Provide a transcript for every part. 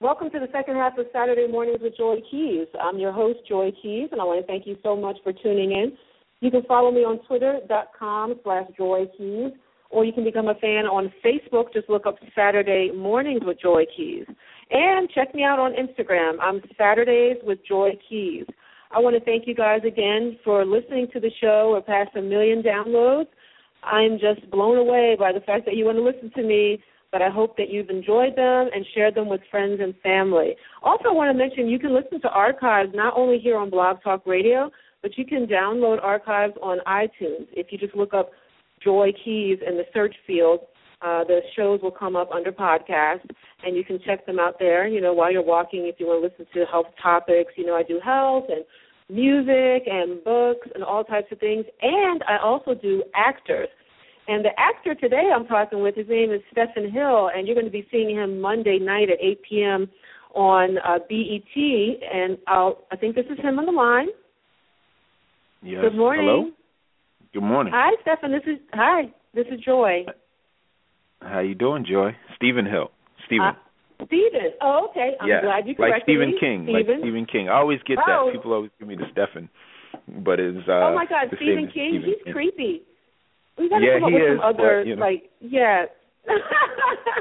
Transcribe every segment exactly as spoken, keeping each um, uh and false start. Welcome to the second half of Saturday Mornings with Joy Keys. I'm your host, Joy Keys, and I want to thank you so much for tuning in. You can follow me on twitter dot com slash Joy Keys, or you can become a fan on Facebook. Just look up Saturday Mornings with Joy Keys. And check me out on Instagram. I'm Saturdays with Joy Keys. I want to thank you guys again for listening to the show. We're past a million downloads. I'm just blown away by the fact that you want to listen to me. But I hope that you've enjoyed them and shared them with friends and family. Also, I want to mention you can listen to archives not only here on Blog Talk Radio, but you can download archives on iTunes. If you just look up Joy Keys in the search field, uh, the shows will come up under podcasts, and you can check them out there, you know, while you're walking if you want to listen to health topics. You know, I do health and music and books and all types of things, and I also do actors. And the actor today I'm talking with, his name is Stephen Hill, and you're going to be seeing him Monday night at eight p.m. on uh, B E T. And I'll, I think this is him on the line. Yes. Good morning. Hello. Good morning. Hi, Stephen. This is hi. This is Joy. How you doing, Joy? Stephen Hill. Stephen. Uh, Stephen. Oh, okay. I'm yeah. glad you corrected me. Like Stephen King. Stephen. Like Stephen King. I always get oh. that. People always give me the Stephen, but it's uh, oh my God, Stephen King. Stephen He's King. creepy. We gotta yeah, come up with is, some other, but, you know. like, yeah.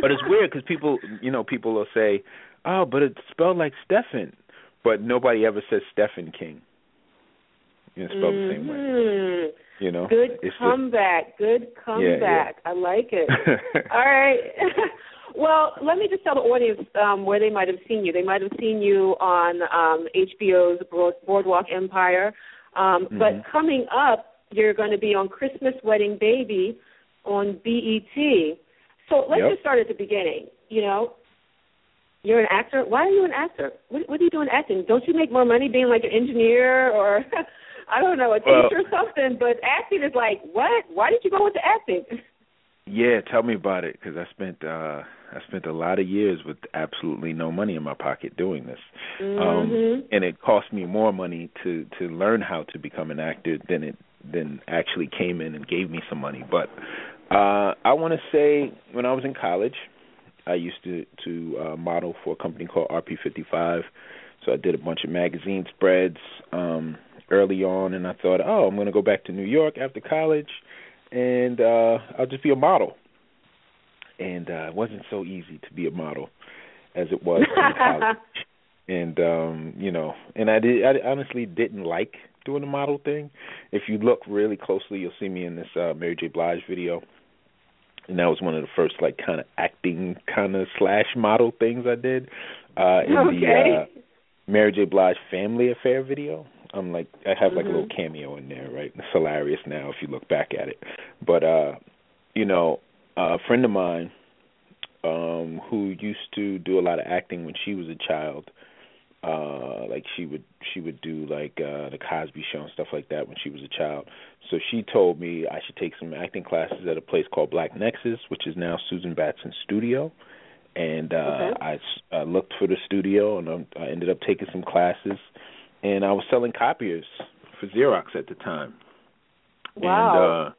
But it's weird because people, you know, people will say, oh, but it's spelled like Stephen. But nobody ever says Stephen King. You know, it's spelled mm-hmm. the same way. You know, Good it's comeback. Just, Good comeback. Yeah, yeah. I like it. All right. Well, let me just tell the audience um, where they might have seen you. They might have seen you on um, H B O's Boardwalk Empire. Um, mm-hmm. But coming up, you're going to be on Christmas Wedding Baby on B E T. So let's yep. just start at the beginning. You know, you're an actor. Why are you an actor? What, what do you do in acting? Don't you make more money being like an engineer or, I don't know, a teacher well, or something? But acting is like, what? Why did you go into acting? Yeah, tell me about it, because I spent uh, I spent a lot of years with absolutely no money in my pocket doing this, mm-hmm. um, and it cost me more money to, to learn how to become an actor than it then actually came in and gave me some money. But uh, I want to say when I was in college, I used to, to uh, model for a company called R P fifty-five. So I did a bunch of magazine spreads um, early on, and I thought, oh, I'm going to go back to New York after college, and uh, I'll just be a model. And uh, it wasn't so easy to be a model as it was in college. And, um, you know, and I, did, I honestly didn't like doing the model thing. If you look really closely, you'll see me in this uh, Mary J. Blige video, and that was one of the first like kind of acting kind of slash model things I did uh, in okay. the uh, Mary J. Blige Family Affair video. I'm like I have like mm-hmm. a little cameo in there, right? It's hilarious now if you look back at it. But uh, you know, a friend of mine um, who used to do a lot of acting when she was a child. Uh, like she would she would do like uh, the Cosby Show and stuff like that when she was a child. So she told me I should take some acting classes at a place called Black Nexus, which is now Susan Batson studio. And uh, okay. I, I looked for the studio, and I, I ended up taking some classes. And I was selling copiers for Xerox at the time. Wow. And, uh,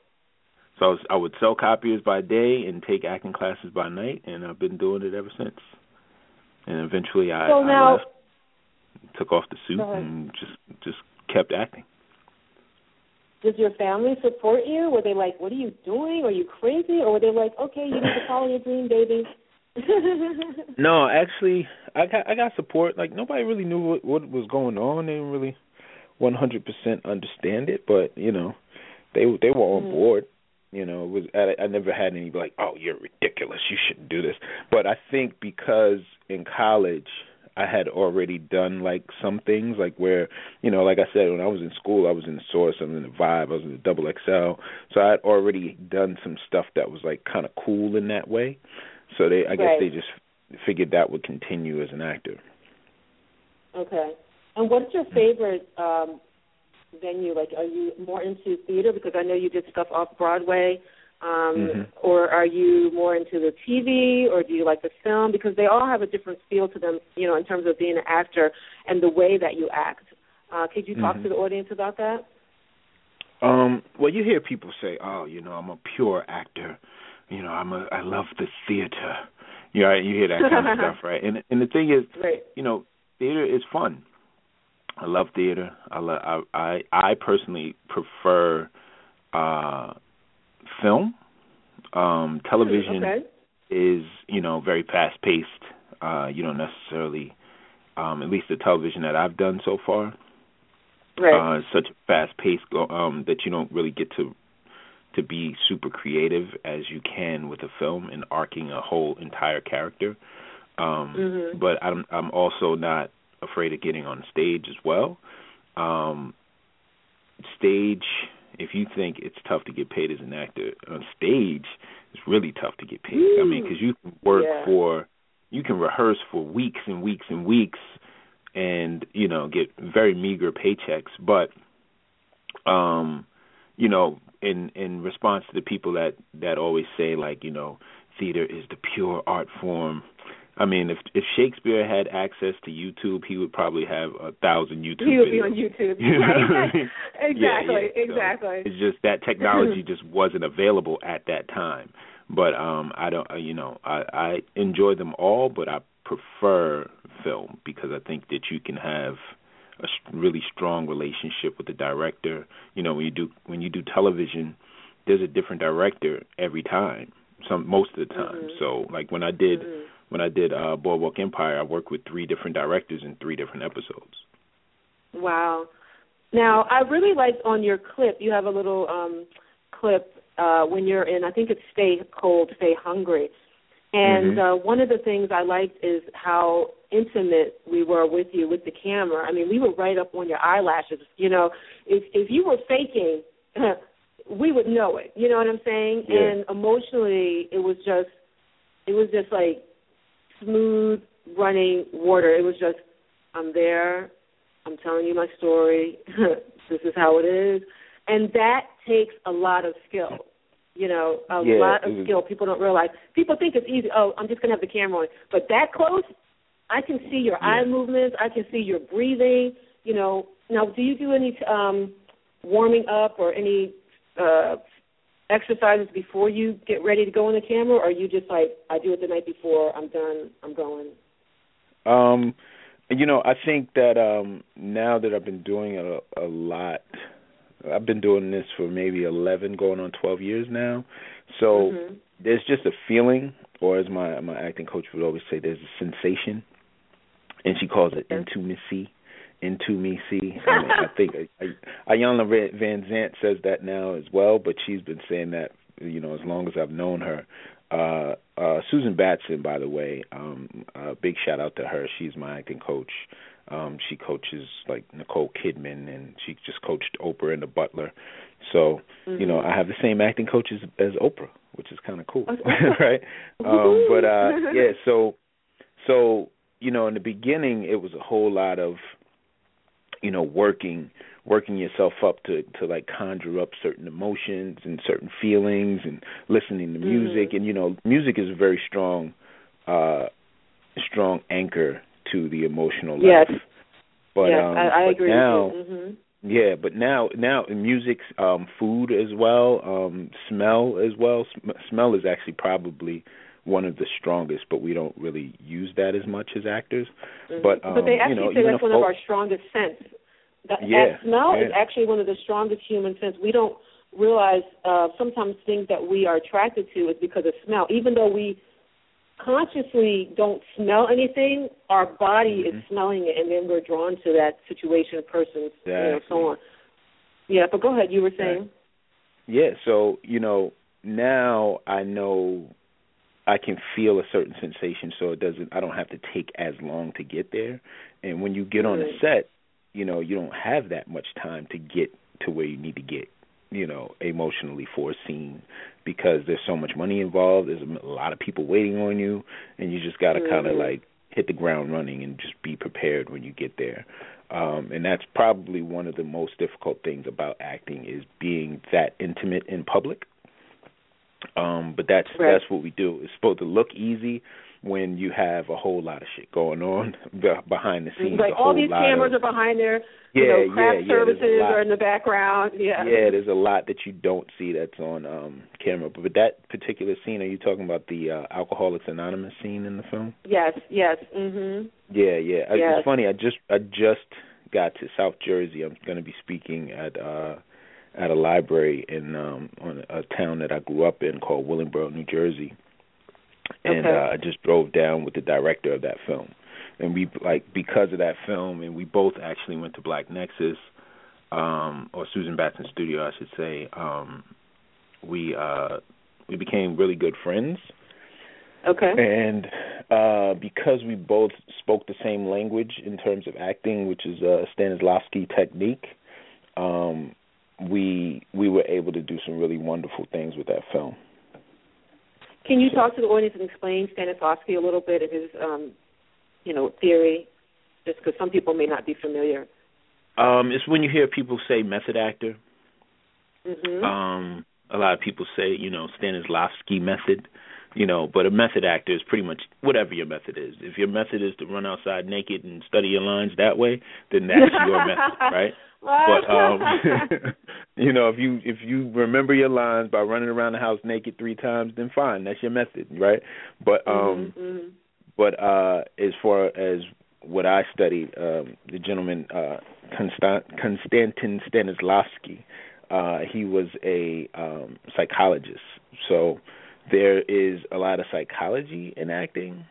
so I, was, I would sell copiers by day and take acting classes by night, and I've been doing it ever since. And eventually I, so now- I left. Took off the suit and just just kept acting. Does your family support you? Were they like, what are you doing? Are you crazy? Or were they like, okay, you need to follow your dream, baby? No, actually, I got I got support. Like, nobody really knew what, what was going on. They didn't really one hundred percent understand it, but, you know, they they were on mm. board. You know, it was I, I never had any like, oh, you're ridiculous, you shouldn't do this. But I think because in college – I had already done, like, some things, like where, you know, like I said, when I was in school, I was in the Source, I was in the Vibe, I was in the Double X L, so I had already done some stuff that was, like, kind of cool in that way. So they, I guess right. they just figured that would continue as an actor. Okay. And what's your favorite um, venue? Like, are you more into theater? Because I know you did stuff off-Broadway. Um, mm-hmm. Or are you more into the T V, or do you like the film? Because they all have a different feel to them, you know, in terms of being an actor and the way that you act. Uh, could you talk mm-hmm. to the audience about that? Um, well, you hear people say, oh, you know, I'm a pure actor. You know, I'm a, I love the theater. You know, you hear that kind of stuff, right? And and the thing is, right. you know, theater is fun. I love theater. I lo- I, I I personally prefer uh, film. Um, television okay. is, you know, very fast paced. Uh, you don't necessarily, um, at least the television that I've done so far, right? Uh, is such fast paced um, that you don't really get to to be super creative as you can with a film and arcing a whole entire character. Um, mm-hmm. But I'm I'm also not afraid of getting on stage as well. Um, stage, if you think it's tough to get paid as an actor, on stage it's really tough to get paid. Ooh. I mean, because you can work yeah. for, you can rehearse for weeks and weeks and weeks, and you know get very meager paychecks. But, um, you know, in in response to the people that that always say like, you know, theater is the pure art form. I mean, if if Shakespeare had access to YouTube, he would probably have a thousand YouTube videos. He would videos. be on YouTube. You know what I mean? Exactly, yeah, yeah. exactly. So it's just that technology just wasn't available at that time. But um, I don't, you know, I, I enjoy them all, but I prefer film because I think that you can have a really strong relationship with the director. You know, when you do when you do television, there's a different director every time, some most of the time. Mm-hmm. So, like when I did. Mm-hmm. When I did uh, Boardwalk Empire, I worked with three different directors in three different episodes. Wow. Now, I really liked on your clip, you have a little um, clip uh, when you're in, I think it's Stay Cold, Stay Hungry. And mm-hmm. uh, one of the things I liked is how intimate we were with you with the camera. I mean, we were right up on your eyelashes. You know, if, if you were faking, we would know it. You know what I'm saying? Yeah. And emotionally, it was just, it was just like, smooth running water. It was just, I'm there, I'm telling you my story, this is how it is. And that takes a lot of skill, you know, a yeah, lot of skill. People don't realize. People think it's easy, oh, I'm just going to have the camera on. But that close, I can see your yeah. eye movements, I can see your breathing, you know. Now, do you do any um, warming up or any uh, exercises before you get ready to go on the camera, or are you just like, I do it the night before, I'm done, I'm going? Um, you know, I think that um, now that I've been doing it a, a lot, I've been doing this for maybe eleven, going on twelve years now, so mm-hmm. there's just a feeling, or as my, my acting coach would always say, there's a sensation, and she calls it intimacy. Into me, see. I, mean, I think Ayanna Van Zant says that now as well, but she's been saying that, you know, as long as I've known her. Uh, uh, Susan Batson, by the way, um, uh, big shout out to her. She's my acting coach. Um, she coaches like Nicole Kidman, and she just coached Oprah and The Butler. So, mm-hmm. you know, I have the same acting coach as, as Oprah, which is kind of cool, right? Um, but uh, yeah, so so you know, in the beginning, it was a whole lot of you know, working, working yourself up to, to like conjure up certain emotions and certain feelings, and listening to music. Mm-hmm. And you know, music is a very strong, uh, strong anchor to the emotional life. Yes. But yes, um, I, I but agree now, with you. Mm-hmm. Yeah, but now, now music, um, food as well, um, smell as well. Sm- smell is actually probably one of the strongest, but we don't really use that as much as actors. Mm-hmm. But um, but they actually you know, say that's one folk- of our strongest sense. That, yeah, that smell yeah. is actually one of the strongest human sense. We don't realize uh, sometimes things that we are attracted to is because of smell. Even though we consciously don't smell anything, our body mm-hmm. is smelling it, and then we're drawn to that situation, person, exactly. you know, so on. Yeah, but go ahead. You were saying. Yeah. So you know now I know. I can feel a certain sensation, so it doesn't. I don't have to take as long to get there. And when you get on a set, you know, you don't have that much time to get to where you need to get, you know, emotionally for a scene, because there's so much money involved. There's a lot of people waiting on you, and you just got to mm-hmm. kind of like hit the ground running and just be prepared when you get there. Um, and that's probably one of the most difficult things about acting, is being that intimate in public. Um, but that's right. that's what we do. It's supposed to look easy when you have a whole lot of shit going on behind the scenes. Like all these cameras of, are behind there. Yeah, you know, craft yeah, yeah. services are in the background. Yeah, yeah. There's a lot that you don't see that's on um, camera. But, but that particular scene, are you talking about the uh, Alcoholics Anonymous scene in the film? Yes, yes. Mm-hmm. Yeah, yeah. Yes. It's funny. I just I just got to South Jersey. I'm going to be speaking at. Uh, at a library in um, on a town that I grew up in called Willingboro, New Jersey. And okay. uh, I just drove down with the director of that film. And we, like, because of that film, and we both actually went to Black Nexus, um, or Susan Batson studio, I should say, um, we uh, we became really good friends. Okay. And uh, because we both spoke the same language in terms of acting, which is a Stanislavski technique, um, we we were able to do some really wonderful things with that film. Can you so. talk to the audience and explain Stanislavski a little bit of his, um, you know, theory, just because some people may not be familiar? Um, it's when you hear people say method actor. Mm-hmm. Um, a lot of people say, you know, Stanislavski method, you know, but a method actor is pretty much whatever your method is. If your method is to run outside naked and study your lines that way, then that's your method, right? But um, you know, if you if you remember your lines by running around the house naked three times, then fine, that's your method, right? But um, mm-hmm. but uh, as far as what I studied, um, the gentleman uh, Konstant- Konstantin Stanislavski, uh, he was a um, psychologist. So there is a lot of psychology in acting.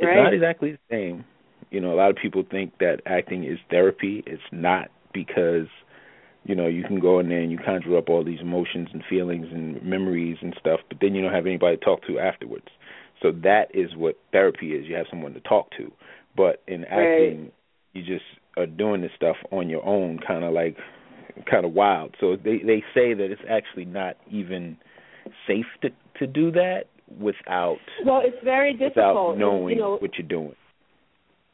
Right. It's not exactly the same. You know, a lot of people think that acting is therapy. It's not, because, you know, you can go in there and you conjure up all these emotions and feelings and memories and stuff, but then you don't have anybody to talk to afterwards. So that is what therapy is. You have someone to talk to. But in acting, right. you just are doing this stuff on your own, kind of like, kind of wild. So they, they say that it's actually not even safe to, to do that without, well, it's very difficult, without knowing you know, what you're doing.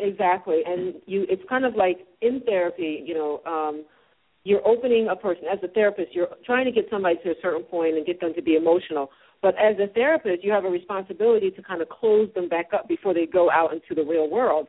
Exactly, and you it's kind of like in therapy, you know, um, you're opening a person. As a therapist, you're trying to get somebody to a certain point and get them to be emotional. But as a therapist, you have a responsibility to kind of close them back up before they go out into the real world.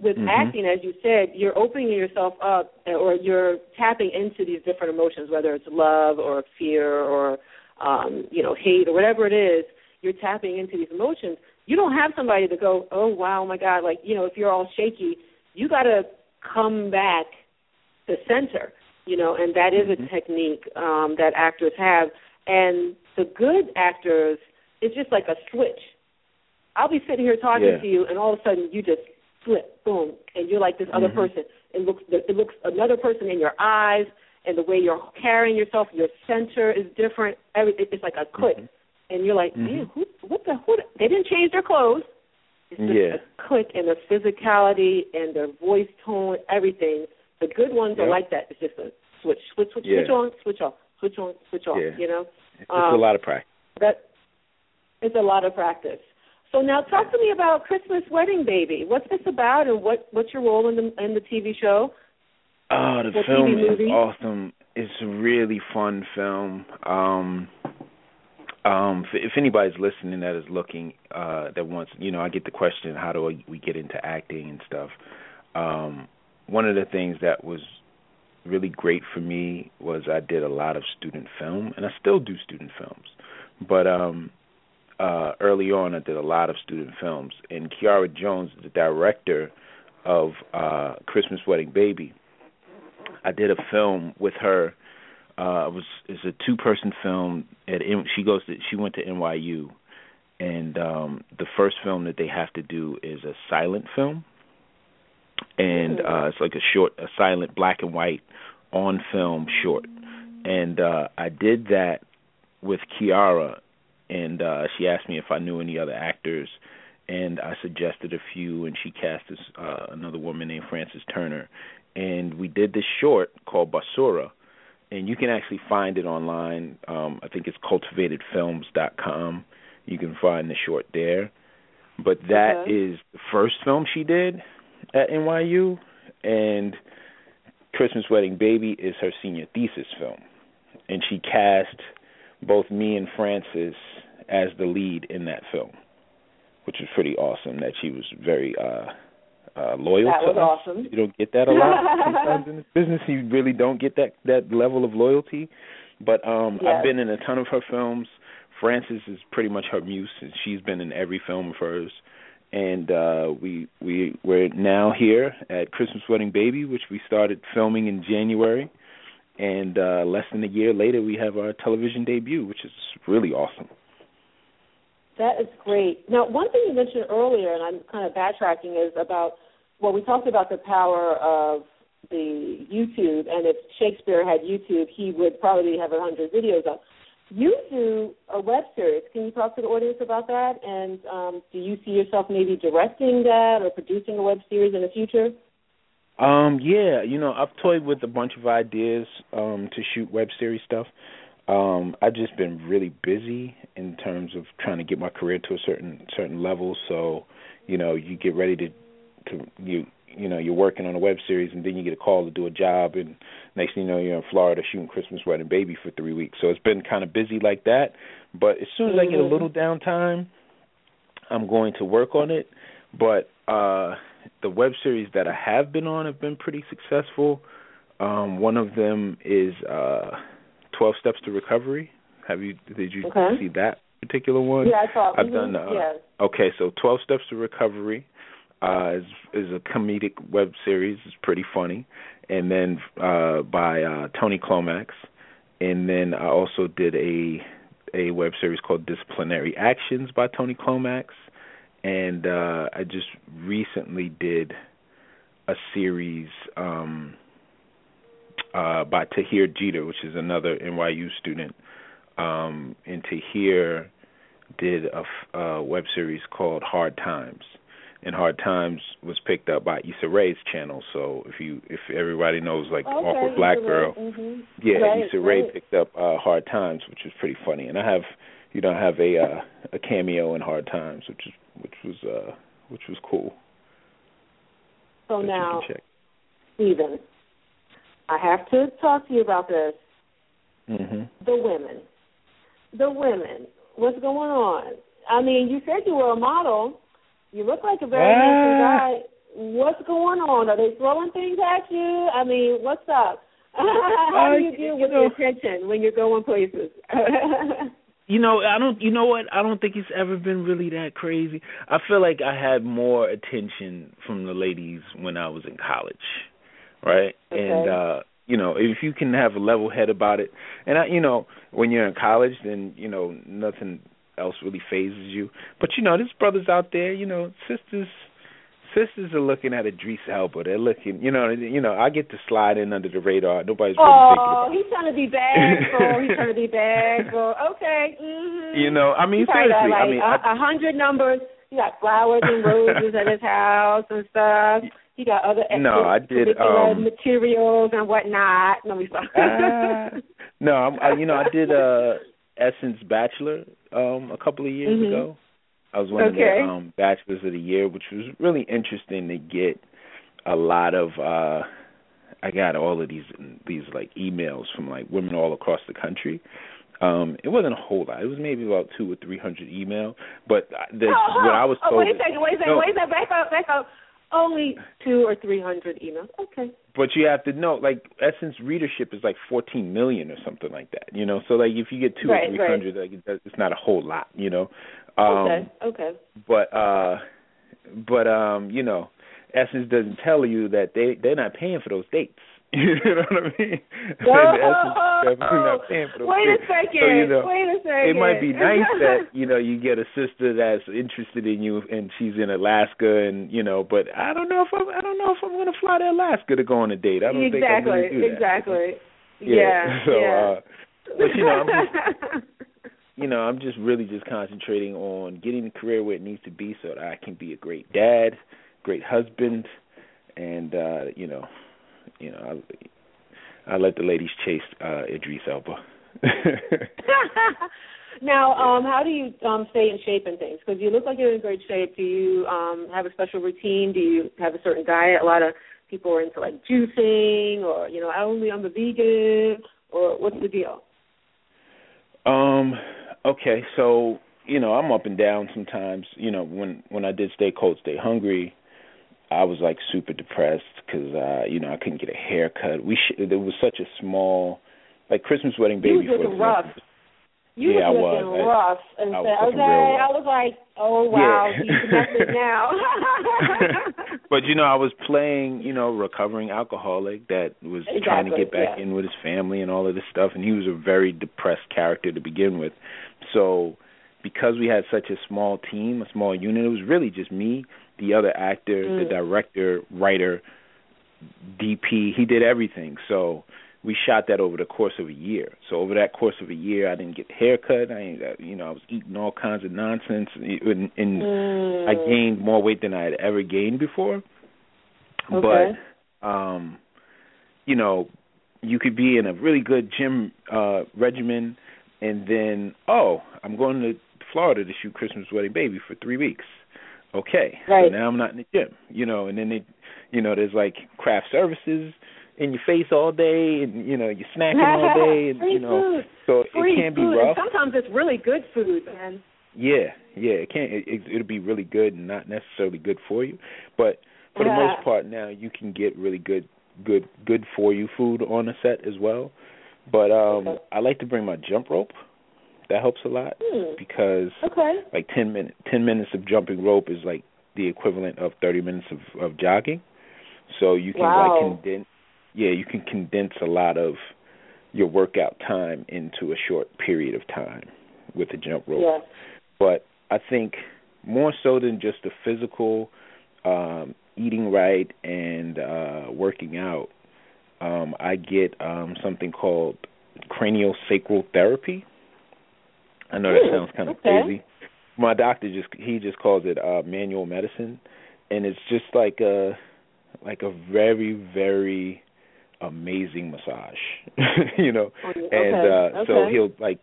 With mm-hmm. acting, as you said, you're opening yourself up, or you're tapping into these different emotions, whether it's love or fear or, um, you know, hate or whatever it is. You're tapping into these emotions. You don't have somebody to go, oh, wow, my God, like, you know, if you're all shaky, you got to come back to center, you know, and that is mm-hmm. a technique um, that actors have. And the good actors, it's just like a switch. I'll be sitting here talking yeah. to you, and all of a sudden you just flip, boom, and you're like this mm-hmm. other person. It looks, it looks another person in your eyes, and the way you're carrying yourself, your center is different. Every, it's like a click. Mm-hmm. And you're like, man, who, what the, who, they didn't change their clothes. It's just yeah. a click, and the physicality and their voice tone, everything. The good ones yep. are like that. It's just a switch, switch, switch, yeah. switch on, switch off, switch on, switch off, yeah. you know. It's um, a lot of practice. That, it's a lot of practice. So now talk to me about Christmas Wedding Baby. What's this about, and what, what's your role in the, in the T V show? Oh, the, the film is awesome. It's a really fun film. Um Um, if anybody's listening that is looking, uh, that wants, you know, I get the question, how do we get into acting and stuff? Um, one of the things that was really great for me was I did a lot of student film, and I still do student films. But um, uh, early on, I did a lot of student films. And Kiara Jones, the director of uh, Christmas Wedding Baby, I did a film with her. Uh, it was it's a two-person film. At she goes to she went to N Y U, and um, the first film that they have to do is a silent film, and uh, it's like a short, a silent black and white on film short. And uh, I did that with Kiara, and uh, she asked me if I knew any other actors, and I suggested a few, and she cast this, uh, another woman named Frances Turner. And we did this short called Basura, and you can actually find it online. Um, I think it's cultivated films dot com. You can find the short there. But that okay. is the first film she did at N Y U, and Christmas Wedding Baby is her senior thesis film. And she cast both me and Frances as the lead in that film, which was pretty awesome that she was very uh, uh, loyal that to us. That was awesome. You don't get that a lot sometimes in this business. You really don't get that, that level of loyalty. But um, yes. I've been in a ton of her films. Frances is pretty much her muse, and she's been in every film of hers. And uh, we, we, we're now here at Christmas Wedding Baby, which we started filming in January. And uh, less than a year later, we have our television debut, which is really awesome. That is great. Now, one thing you mentioned earlier, and I'm kind of backtracking, is about, well, we talked about the power of the YouTube, and if Shakespeare had YouTube, he would probably have one hundred videos up. You do a web series. Can you talk to the audience about that? And um, do you see yourself maybe directing that or producing a web series in the future? Um, yeah, you know, I've toyed with a bunch of ideas um, to shoot web series stuff. Um, I've just been really busy in terms of trying to get my career to a certain certain level. So, you know, you get ready to, to you you know, you're working on a web series, and then you get a call to do a job, and next thing you know, you're in Florida shooting Christmas Wedding Baby for three weeks. So it's been kind of busy like that. But as soon as mm-hmm. I get a little downtime, I'm going to work on it. But uh, the web series that I have been on have been pretty successful. Um, one of them is uh, twelve Steps to Recovery. Have you Did you okay. see that particular one? Yeah, I saw it. I've mm-hmm. done. Uh, yeah. Okay, so twelve Steps to Recovery. Uh, is, is a comedic web series. It's pretty funny. And then uh, by uh, Tony Clomax. And then I also did a a web series called Disciplinary Actions by Tony Clomax. And uh, I just recently did a series um, uh, by Tahir Jeter, which is another N Y U student. Um, and Tahir did a, a web series called Hard Times. And Hard Times was picked up by Issa Rae's channel. So if you, if everybody knows, like, okay, Awkward Black Issa Girl, mm-hmm. yeah, right, Issa Rae right. picked up uh, Hard Times, which was pretty funny. And I have, you know, I have a uh, a cameo in Hard Times, which is which was uh, which was cool. So that now, Stephen, I have to talk to you about this. Mm-hmm. The women, the women, what's going on? I mean, you said you were a model. You look like a very ah. handsome guy. What's going on? Are they throwing things at you? I mean, what's up? How uh, do you deal with the attention when you're going places? you know, I don't. You know what? I don't think it's ever been really that crazy. I feel like I had more attention from the ladies when I was in college, right? Okay. And uh, you know, if you can have a level head about it, and I, you know, when you're in college, then you know nothing else really phases you. But, you know, there's brothers out there, you know, sisters sisters are looking at Idris Elba. They're looking, you know, you know. I get to slide in under the radar. Nobody's really oh, thinking about it. Oh, he's trying to be bashful. he's trying to be bashful. Okay. Mm-hmm. You know, I mean, he's seriously. Got, like, I mean, a, a hundred numbers. He got flowers and roses at his house and stuff. He got other extra no, I did, um, materials and whatnot. No, he's uh, no I'm, I, you know, I did uh, Essence Bachelor. Um, a couple of years mm-hmm. ago. I was one okay. of the um, Bachelors of the Year, which was really interesting to get a lot of, uh, I got all of these, these like, emails from, like, women all across the country. Um, it wasn't a whole lot. It was maybe about two or three hundred emails. But the, oh, what I was told... Oh, wait a second, wait a second, no, wait a second, back up, back up. Only two or three hundred emails. Okay. But you have to know, like, Essence readership is like fourteen million or something like that, you know. So, like, if you get two right, or three hundred, right. like, it's not a whole lot, you know. Um, okay. Okay. But, uh, but um, you know, Essence doesn't tell you that they they're not paying for those dates. You know what I mean? Oh, Essence, not paying for those wait dates. a second. So, you know, wait a second. It might be nice that, you know, you get a sister that's interested in you, and she's in Alaska, and, you know. But I don't know if I'm, I don't know if I'm going to fly to Alaska to go on a date. I don't exactly, think I'm going to do that. Exactly. Exactly. Yeah. Yeah. So, yeah. Uh, but you know, I'm just, you know, I'm just really just concentrating on getting the career where it needs to be so that I can be a great dad, great husband, and, uh, you know, you know, I, I let the ladies chase uh, Idris Elba. Now, um, how do you um, stay in shape and things? Because you look like you're in great shape. Do you um, have a special routine? Do you have a certain diet? A lot of people are into, like, juicing or, you know, I only I'm a vegan, or what's the deal? Um, okay, so, you know, I'm up and down sometimes. You know, when, when I did Stay Cold, Stay Hungry, I was, like, super depressed because, uh, you know, I couldn't get a haircut. We sh- There was such a small, like, Christmas Wedding Baby. You were looking rough. You yeah, were looking I was. rough. And I, I said, okay, I was like, oh, wow, yeah. He's connected now. But, you know, I was playing, you know, recovering alcoholic that was exactly, trying to get back yeah. in with his family and all of this stuff, and he was a very depressed character to begin with. So because we had such a small team, a small unit, it was really just me, the other actor, mm. the director, writer, D P. He did everything. So we shot that over the course of a year. So over that course of a year, I didn't get a haircut. I, you know, I was eating all kinds of nonsense, and, and mm. I gained more weight than I had ever gained before. Okay. But, um, you know, you could be in a really good gym uh, regimen, and then, oh, I'm going to Florida to shoot Christmas Wedding Baby for three weeks. Okay, right. So now I'm not in the gym, you know. And then they, you know, there's like craft services in your face all day, and, you know, you're snacking all day, and, you know, so Free it can be food. rough. And sometimes it's really good food, man. Yeah, yeah, it can. It, it, it'll be really good and not necessarily good for you, but for yeah. the most part now you can get really good, good, good for you food on a set as well. But um, okay. I like to bring my jump rope. That helps a lot hmm. because okay. like ten minutes, ten minutes of jumping rope is like the equivalent of thirty minutes of, of jogging. So you can wow. like condense. Yeah, you can condense a lot of your workout time into a short period of time with the jump rope. Yeah. But I think more so than just the physical, um, eating right and uh, working out, um, I get um, something called craniosacral therapy. I know that sounds kind of okay. crazy. My doctor, just he just calls it uh, manual medicine, and it's just like a like a very, very amazing massage, you know. Okay. And uh, okay. so he'll like,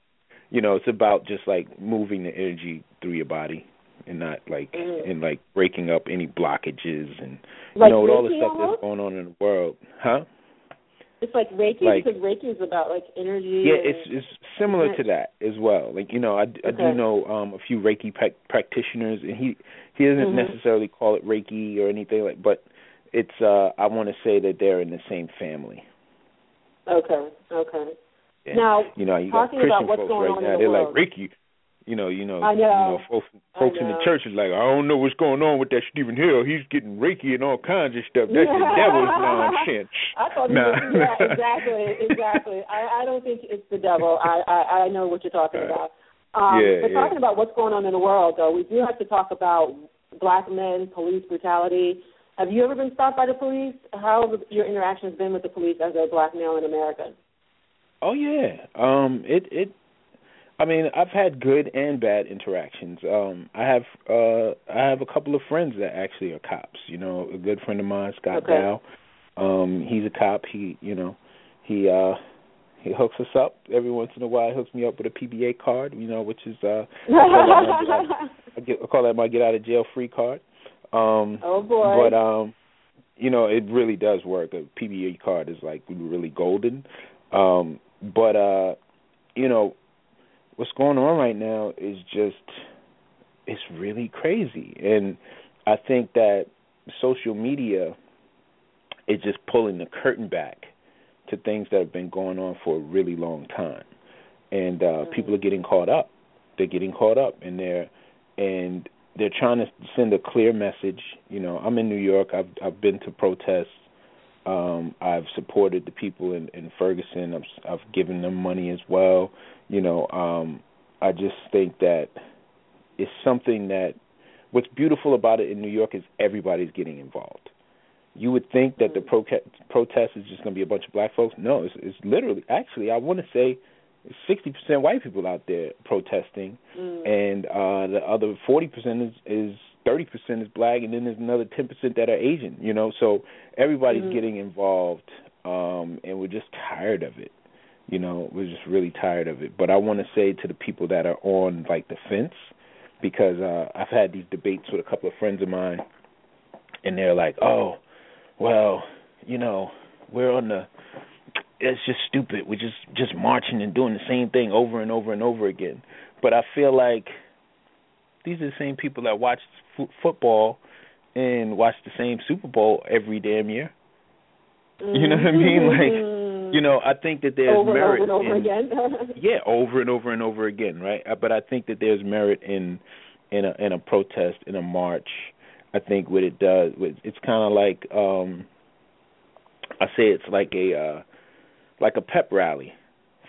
you know, it's about just like moving the energy through your body and not like mm. and like breaking up any blockages and like, you know, with all the stuff almost? that's going on in the world, huh? It's like Reiki, like, because Reiki is about, like, energy. Yeah, it's it's similar to that as well. Like, you know, I, I okay. do know um, a few Reiki pra- practitioners, and he, he doesn't mm-hmm. necessarily call it Reiki or anything, like, but it's, uh, I want to say that they're in the same family. Okay, okay. And, now, you know, you got Christian folks right now, the they're world. like, Reiki, you know, you know, know. You know folks, folks know. in the church is like, I don't know what's going on with that Stephen Hill. He's getting Reiki and all kinds of stuff. That's yeah. the devil's nonsense. I thought nah. was, yeah, exactly, exactly. I, I don't think it's the devil. I, I, I know what you're talking about. Um, yeah, but yeah. talking about what's going on in the world, though, we do have to talk about black men, police brutality. Have you ever been stopped by the police? How have your interactions been with the police as a black male in America? Oh, yeah. Um, it, it, I mean, I've had good and bad interactions. Um, I have uh, I have a couple of friends that actually are cops. You know, a good friend of mine, Scott okay. Dow, um, he's a cop. He, you know, he uh, he hooks us up every once in a while. He hooks me up with a P B A card. You know, which is uh, I, call my, I, get, I call that my get out of jail free card. Um, oh boy! But um, you know, it really does work. A P B A card is like really golden. Um, but uh, you know. What's going on right now is just, it's really crazy. And I think that social media is just pulling the curtain back to things that have been going on for a really long time. And uh, mm-hmm. people are getting caught up. They're getting caught up, and they're, and they're trying to send a clear message. You know, I'm in New York. I've, I've been to protests. Um, I've supported the people in, in Ferguson. I've, I've given them money as well. You know, um, I just think that it's something that what's beautiful about it in New York is everybody's getting involved. You would think that the pro- protest is just going to be a bunch of black folks. No, it's, it's literally, actually, I want to say sixty percent white people out there protesting, mm. and uh, the other forty percent is, is thirty percent is black, and then there's another ten percent that are Asian, you know. So everybody's mm. getting involved, um, and we're just tired of it, you know. We're just really tired of it. But I want to say to the people that are on, like, the fence, because uh, I've had these debates with a couple of friends of mine, and they're like, oh, well, you know, we're on the – it's just stupid. We're just, just marching and doing the same thing over and over and over again. But I feel like these are the same people that watch f- football and watch the same Super Bowl every damn year. You know what I mean? Like, you know, I think that there's over, merit. Over and over in, again. yeah, over and over and over again, right? But I think that there's merit in in a, in a protest, in a march. I think what it does, it's kind of like, um, I say it's like a... Uh, like a pep rally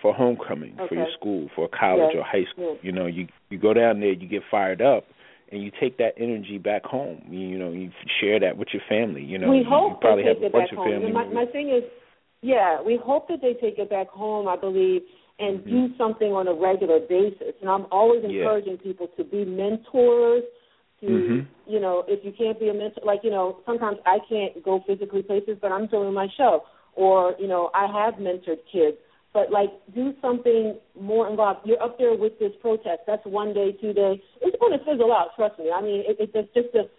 for homecoming, okay. for your school, for college yes. or high school. Yes. You know, you, you go down there, you get fired up, and you take that energy back home. You, you know, you share that with your family. You know, we you, hope you probably they have take a it bunch back of home. Family. My, my thing is, yeah, we hope that they take it back home, I believe, and mm-hmm. do something on a regular basis. And I'm always encouraging yeah. people to be mentors, to, mm-hmm. you know, if you can't be a mentor, like, you know, sometimes I can't go physically places, but I'm doing my show. Or, you know, I have mentored kids. But, like, do something more involved. You're up there with this protest. That's one day, two days. It's going to fizzle out, trust me. I mean, it, it's just the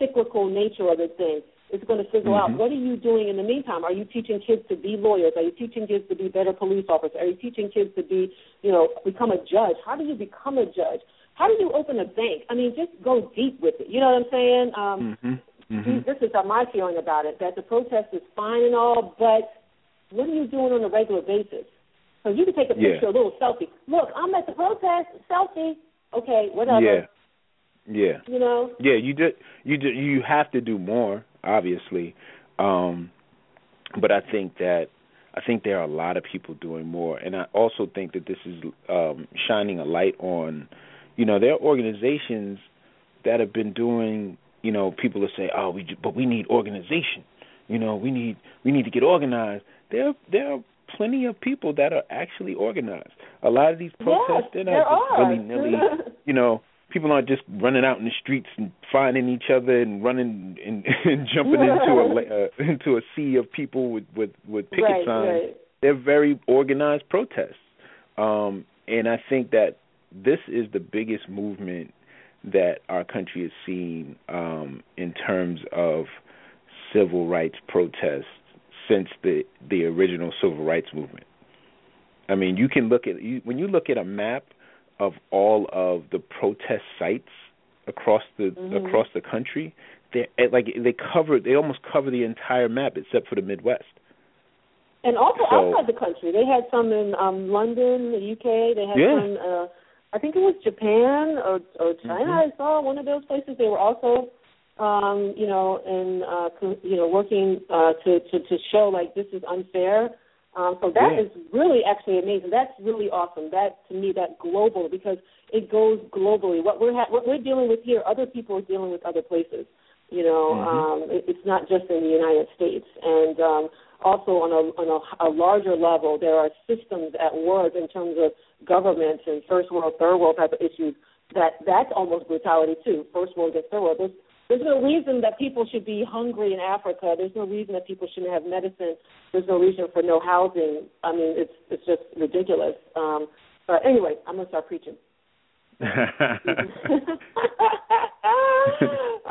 cyclical nature of the thing. It's going to fizzle mm-hmm. out. What are you doing in the meantime? Are you teaching kids to be lawyers? Are you teaching kids to be better police officers? Are you teaching kids to be, you know, become a judge? How do you become a judge? How do you open a bank? I mean, just go deep with it. You know what I'm saying? Um mm-hmm. Mm-hmm. This is my feeling about it, that the protest is fine and all, but what are you doing on a regular basis? So you can take a picture, yeah. a little selfie. Look, I'm at the protest, selfie. Okay, whatever. Yeah, yeah. You know? Yeah, you just, you just, you have to do more, obviously. Um, but I think that I think there are a lot of people doing more, and I also think that this is um, shining a light on, you know, there are organizations that have been doing. You know, people will say, "Oh, we but we need organization. You know, we need we need to get organized." There there are plenty of people that are actually organized. A lot of these protests, yes, they're not willy nilly. You know, people aren't just running out in the streets and finding each other and running and, and jumping into a uh, into a sea of people with with, with picket right, signs. Right. They're very organized protests, um, and I think that this is the biggest movement that our country has seen um, in terms of civil rights protests since the, the original civil rights movement. I mean, you can look at you, when you look at a map of all of the protest sites across the mm-hmm. across the country, they like they cover they almost cover the entire map except for the Midwest. And also so, outside the country, they had some in um, London, the U K. They had yeah. some. Uh, I think it was Japan or, or China. Mm-hmm. I saw one of those places. They were also, um, you know, in uh, co- you know, working uh, to, to to show like this is unfair. Um, so that yeah. is really actually amazing. That's really awesome. That to me, that global because it goes globally. What we're ha- what we're dealing with here, other people are dealing with other places. You know, mm-hmm. um, it, it's not just in the United States. And um, also on a on a, a larger level, there are systems at work in terms of governments and first world, third world type of issues, that that's almost brutality too, first world against third world. There's, there's no reason that people should be hungry in Africa. There's no reason that people shouldn't have medicine. There's no reason for no housing. I mean, it's it's just ridiculous. Um, but anyway, I'm going to start preaching. But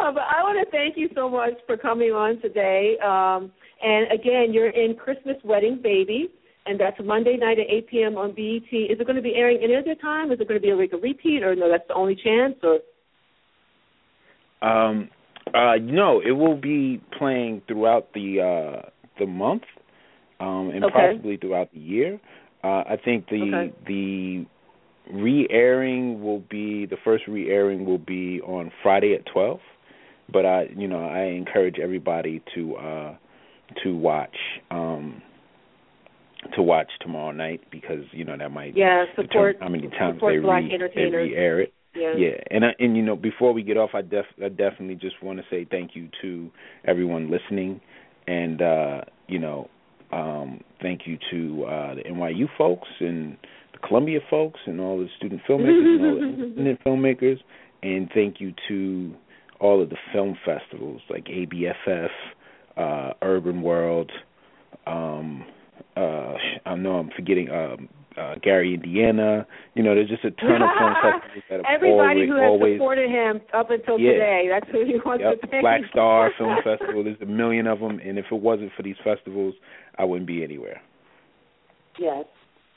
I want to thank you so much for coming on today. Um, and, again, you're in Christmas Wedding Baby. And that's Monday night at eight p.m. on B E T. Is it going to be airing any other time? Is it going to be like a repeat, or no, that's the only chance? Or um, uh, no, it will be playing throughout the uh, the month um, and okay. possibly throughout the year. Uh, I think the okay. the re-airing will be the first re-airing will be on Friday at twelve. But I, you know, I encourage everybody to uh, to watch. Um, to watch tomorrow night because, you know, that might yeah, support, determine how many times they, re, they re-air it. Yeah, yeah. And, I, and, you know, before we get off, I, def, I definitely just want to say thank you to everyone listening and, uh, you know, um, thank you to uh, the N Y U folks and the Columbia folks and all the student filmmakers and all the independent filmmakers, and thank you to all of the film festivals like A B F F, uh, Urban World. Um, uh, I know I'm forgetting um, uh, Gary, Indiana. You know, there's just a ton of film festivals that have everybody always, who has always supported him up until yeah. today. That's who he wants yep. to thank. Black Star Film Festival. There's a million of them, and if it wasn't for these festivals, I wouldn't be anywhere. Yes.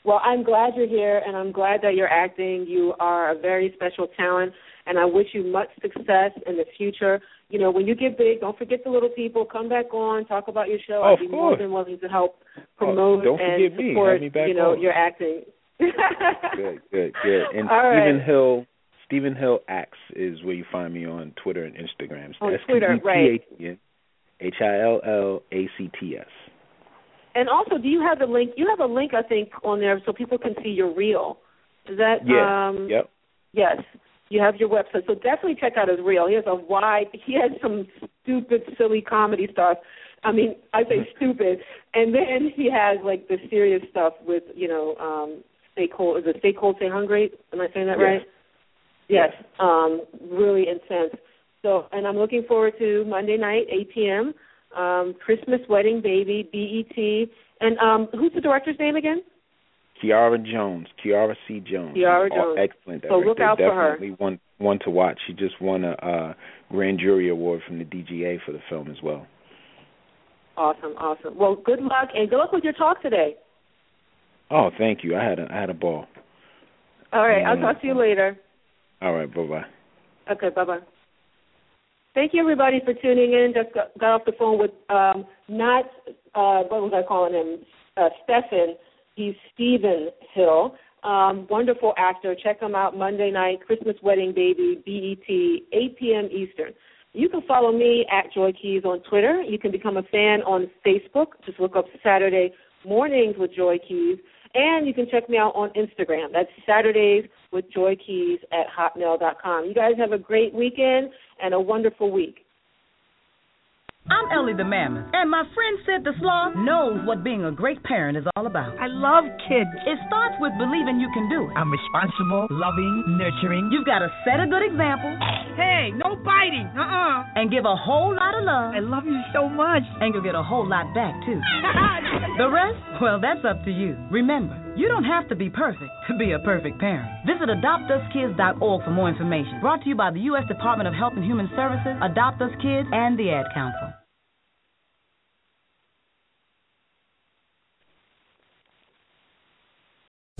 Well, I'm glad you're here, and I'm glad that you're acting. You are a very special talent, and I wish you much success in the future. You know, when you get big, don't forget the little people. Come back on, talk about your show. Oh, I'd be more than willing to help promote oh, and support, me. Me you know, on. your acting. Good, good, good. And All Stephen right. Hill, Stephen Hill Acts is where you find me on Twitter and Instagram. So on Twitter, right. H I L L A C T S. And also, do you have the link? You have a link, I think, on there so people can see your reel. Is that? Yeah. Um, yep. Yes. You have your website. So definitely check out his reel. He has a wide, he has some stupid, silly comedy stuff. I mean, I say stupid. And then he has, like, the serious stuff with, you know, um, stay cold. Is it stay cold, stay hungry? Am I saying that yes. right? Yes. yes. Um, really intense. So, and I'm looking forward to Monday night, eight p.m., Um, Christmas Wedding Baby, B E T, and um, who's the director's name again? Kiara Jones, Kiara C. Jones. Kiara Jones. Excellent director. So look out for her. Definitely one, one to watch. She just won a uh, grand jury award from the D G A for the film as well. Awesome, awesome. Well, good luck, and good luck with your talk today. Oh, thank you. I had a, I had a ball. All right, I'll talk to you later. All right, bye-bye. Okay, bye-bye. Thank you, everybody, for tuning in. Just got, got off the phone with um, not, uh, what was I calling him, uh, Stephen. He's Stephen Hill. Um, wonderful actor. Check him out Monday night, Christmas Wedding Baby, B E T, eight p.m. Eastern. You can follow me at Joy Keys on Twitter. You can become a fan on Facebook. Just look up Saturday Mornings with Joy Keys. And you can check me out on Instagram. That's Saturdays with Joy Keys at hotmail dot com. You guys have a great weekend and a wonderful week. I'm Ellie the Mammoth, and my friend Sid the Sloth knows what being a great parent is all about. I love kids. It starts with believing you can do it. I'm responsible, loving, nurturing. You've got to set a good example. Hey, no biting. Uh-uh. And give a whole lot of love. I love you so much. And you'll get a whole lot back, too. The rest? Well, that's up to you. Remember, you don't have to be perfect to be a perfect parent. Visit adopt us kids dot org for more information. Brought to you by the U S Department of Health and Human Services, Adopt Us Kids, and the Ad Council.